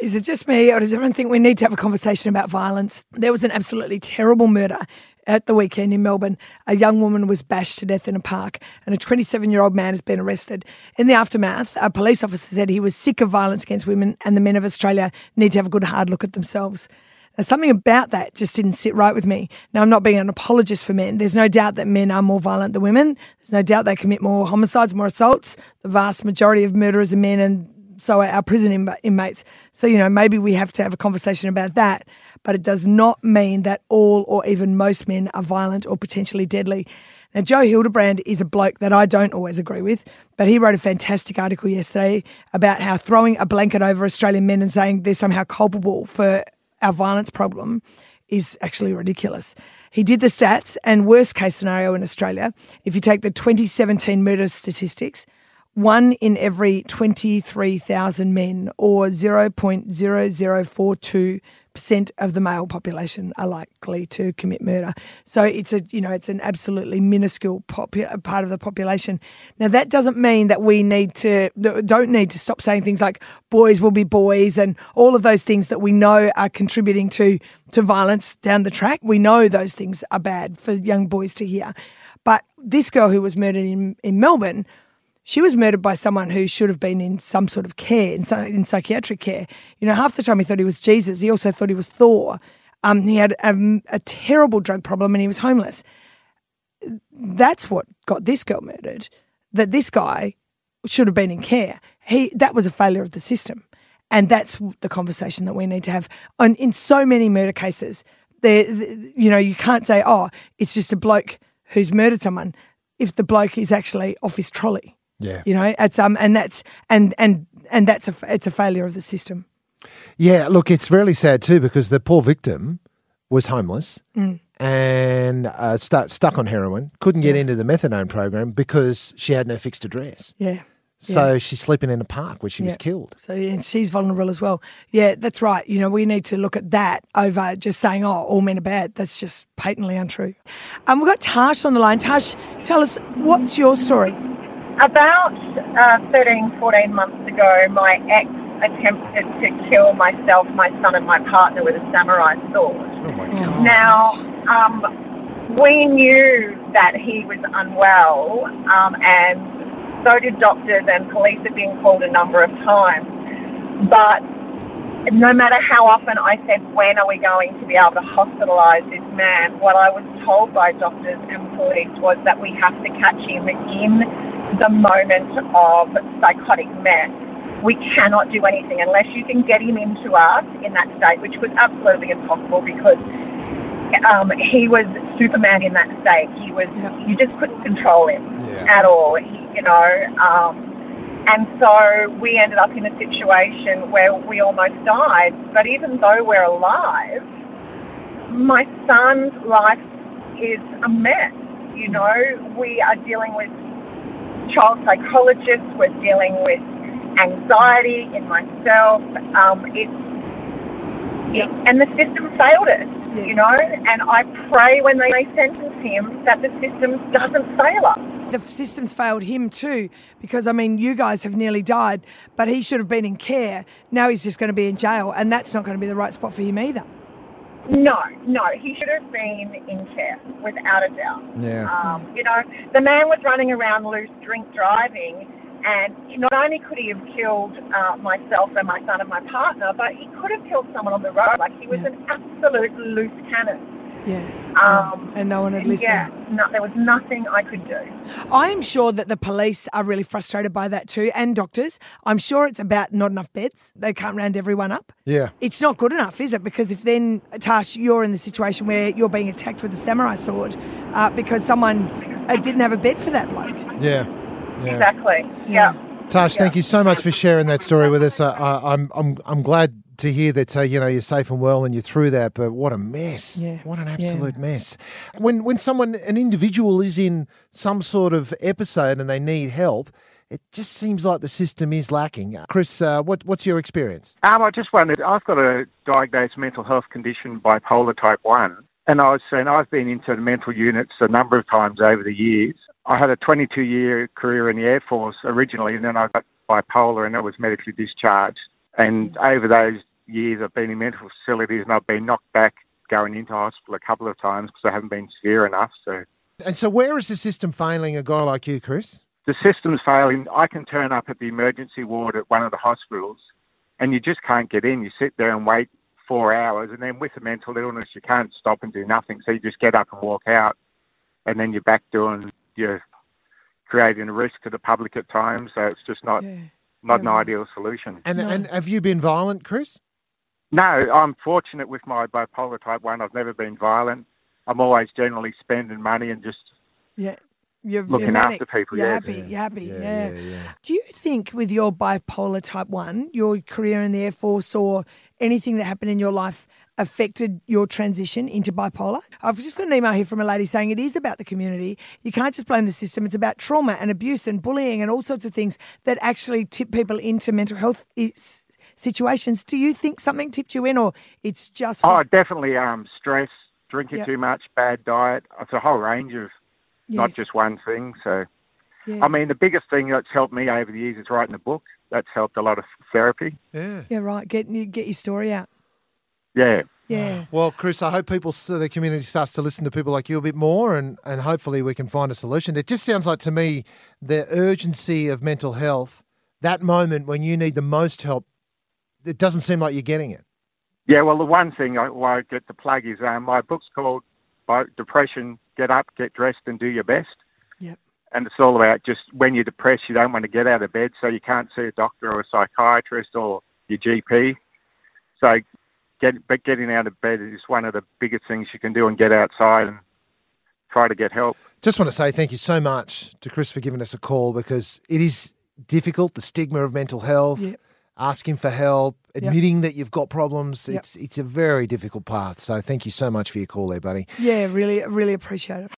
Is it just me, or does everyone think we need to have a conversation about violence? There was an absolutely terrible murder at the weekend in Melbourne. A young woman was bashed to death in a park, and a 27-year-old man has been arrested. In the aftermath, a police officer said he was sick of violence against women and the men of Australia need to have a good hard look at themselves. Now, something about that just didn't sit right with me. Now, I'm not being an apologist for men. There's no doubt that men are more violent than women. There's no doubt they commit more homicides, more assaults. The vast majority of murderers are men, and so are our prison inmates. So, you know, maybe we have to have a conversation about that. But it does not mean that all or even most men are violent or potentially deadly. Now, Joe Hildebrand is a bloke that I don't always agree with, but he wrote a fantastic article yesterday about how throwing a blanket over Australian men and saying they're somehow culpable for our violence problem is actually ridiculous. He did the stats, and worst case scenario in Australia, if you take the 2017 murder statistics, 1 in every 23,000 men, or 0.0042% of the male population, are likely to commit murder. So it's a, you know, it's an absolutely minuscule part of the population. Now, that doesn't mean that we don't need to stop saying things like boys will be boys and all of those things that we know are contributing to violence down the track. We know those things are bad for young boys to hear. But this girl who was murdered in Melbourne, she was murdered by someone who should have been in some sort of care, in psychiatric care. You know, half the time he thought he was Jesus. He also thought he was Thor. He had a terrible drug problem and he was homeless. That's what got this girl murdered, that this guy should have been in care. That was a failure of the system. And that's the conversation that we need to have. And in so many murder cases, you know, you can't say, oh, it's just a bloke who's murdered someone, if the bloke is actually off his trolley. Yeah, you know, it's that's a failure of the system. Yeah, look, it's really sad too, because the poor victim was homeless and stuck on heroin, couldn't get into the methadone program because she had no fixed address. Yeah, so she's sleeping in a park where she was killed. So and she's vulnerable as well. Yeah, that's right. You know, we need to look at that over just saying, oh, all men are bad. That's just patently untrue. We've got Tash on the line. Tash, tell us, what's your story? About 14 months ago, my ex attempted to kill myself, my son and my partner with a samurai sword. Oh my God. Now, we knew that he was unwell, and so did doctors and police had been called a number of times. But no matter how often I said, when are we going to be able to hospitalise this man, what I was told by doctors and police was that we have to catch him in the moment of psychotic mess. We cannot do anything unless you can get him into us in that state, which was absolutely impossible because he was Superman in that state. He was, you just couldn't control him at all, you know. And so we ended up in a situation where we almost died. But even though we're alive, my son's life is a mess, you know. We are dealing with child psychologists, we're dealing with anxiety in myself, and the system failed us, you know, and I pray when they sentence him that the system doesn't fail us. The system's failed him too, because, I mean, you guys have nearly died, but he should have been in care. Now he's just going to be in jail, and that's not going to be the right spot for him either. No, he should have been in care, without a doubt. Yeah. You know, the man was running around loose, drink driving, and not only could he have killed myself and my son and my partner, but he could have killed someone on the road. Like, he was an absolute loose cannon. Yeah. And no one had listened. Yeah, there was nothing I could do. I am sure that the police are really frustrated by that too, and doctors. I'm sure it's about not enough beds. They can't round everyone up. Yeah. It's not good enough, is it? Because if then, Tash, you're in the situation where you're being attacked with a samurai sword because someone didn't have a bed for that bloke. Yeah. Exactly. Yeah. Tash, thank you so much for sharing that story with us. I'm glad to hear that, you know, you're safe and well and you're through that, but what a mess. Yeah. What an absolute mess. When someone, an individual, is in some sort of episode and they need help, it just seems like the system is lacking. Chris, what's your experience? I just wondered, I've got a diagnosed mental health condition, bipolar type 1, and I've been into mental units a number of times over the years. I had a 22-year career in the Air Force originally, and then I got bipolar and I was medically discharged. And over those years I've been in mental facilities and I've been knocked back going into hospital a couple of times because I haven't been severe enough. So where is the system failing a guy like you, Chris? The system's failing. I can turn up at the emergency ward at one of the hospitals and you just can't get in. You sit there and wait 4 hours, and then with a mental illness, you can't stop and do nothing. So you just get up and walk out, and then you're back doing, you're creating a risk to the public at times. So it's just not an ideal solution. And have you been violent, Chris? No, I'm fortunate with my bipolar type 1. I've never been violent. I'm always generally spending money and just looking after people. You're happy. Do you think with your bipolar type 1, your career in the Air Force or anything that happened in your life affected your transition into bipolar? I've just got an email here from a lady saying it is about the community. You can't just blame the system. It's about trauma and abuse and bullying and all sorts of things that actually tip people into mental health situations. Do you think something tipped you in, or it's just... Oh, definitely stress, drinking too much, bad diet. It's a whole range of not just one thing. So, I mean, the biggest thing that's helped me over the years is writing a book. That's helped a lot of therapy. Yeah, right. Get your story out. Yeah. Well, Chris, I hope the community starts to listen to people like you a bit more, and hopefully we can find a solution. It just sounds like to me the urgency of mental health, that moment when you need the most help, it doesn't seem like you're getting it. Yeah, well, the one thing I get to plug is my book's called Depression, Get Up, Get Dressed and Do Your Best. Yep. And it's all about just when you're depressed, you don't want to get out of bed, so you can't see a doctor or a psychiatrist or your GP. So getting out of bed is one of the biggest things you can do, and get outside and try to get help. Just want to say thank you so much to Chris for giving us a call, because it is difficult, the stigma of mental health, asking for help, admitting that you've got problems. It's a very difficult path. So thank you so much for your call there, buddy. Yeah, really, really appreciate it.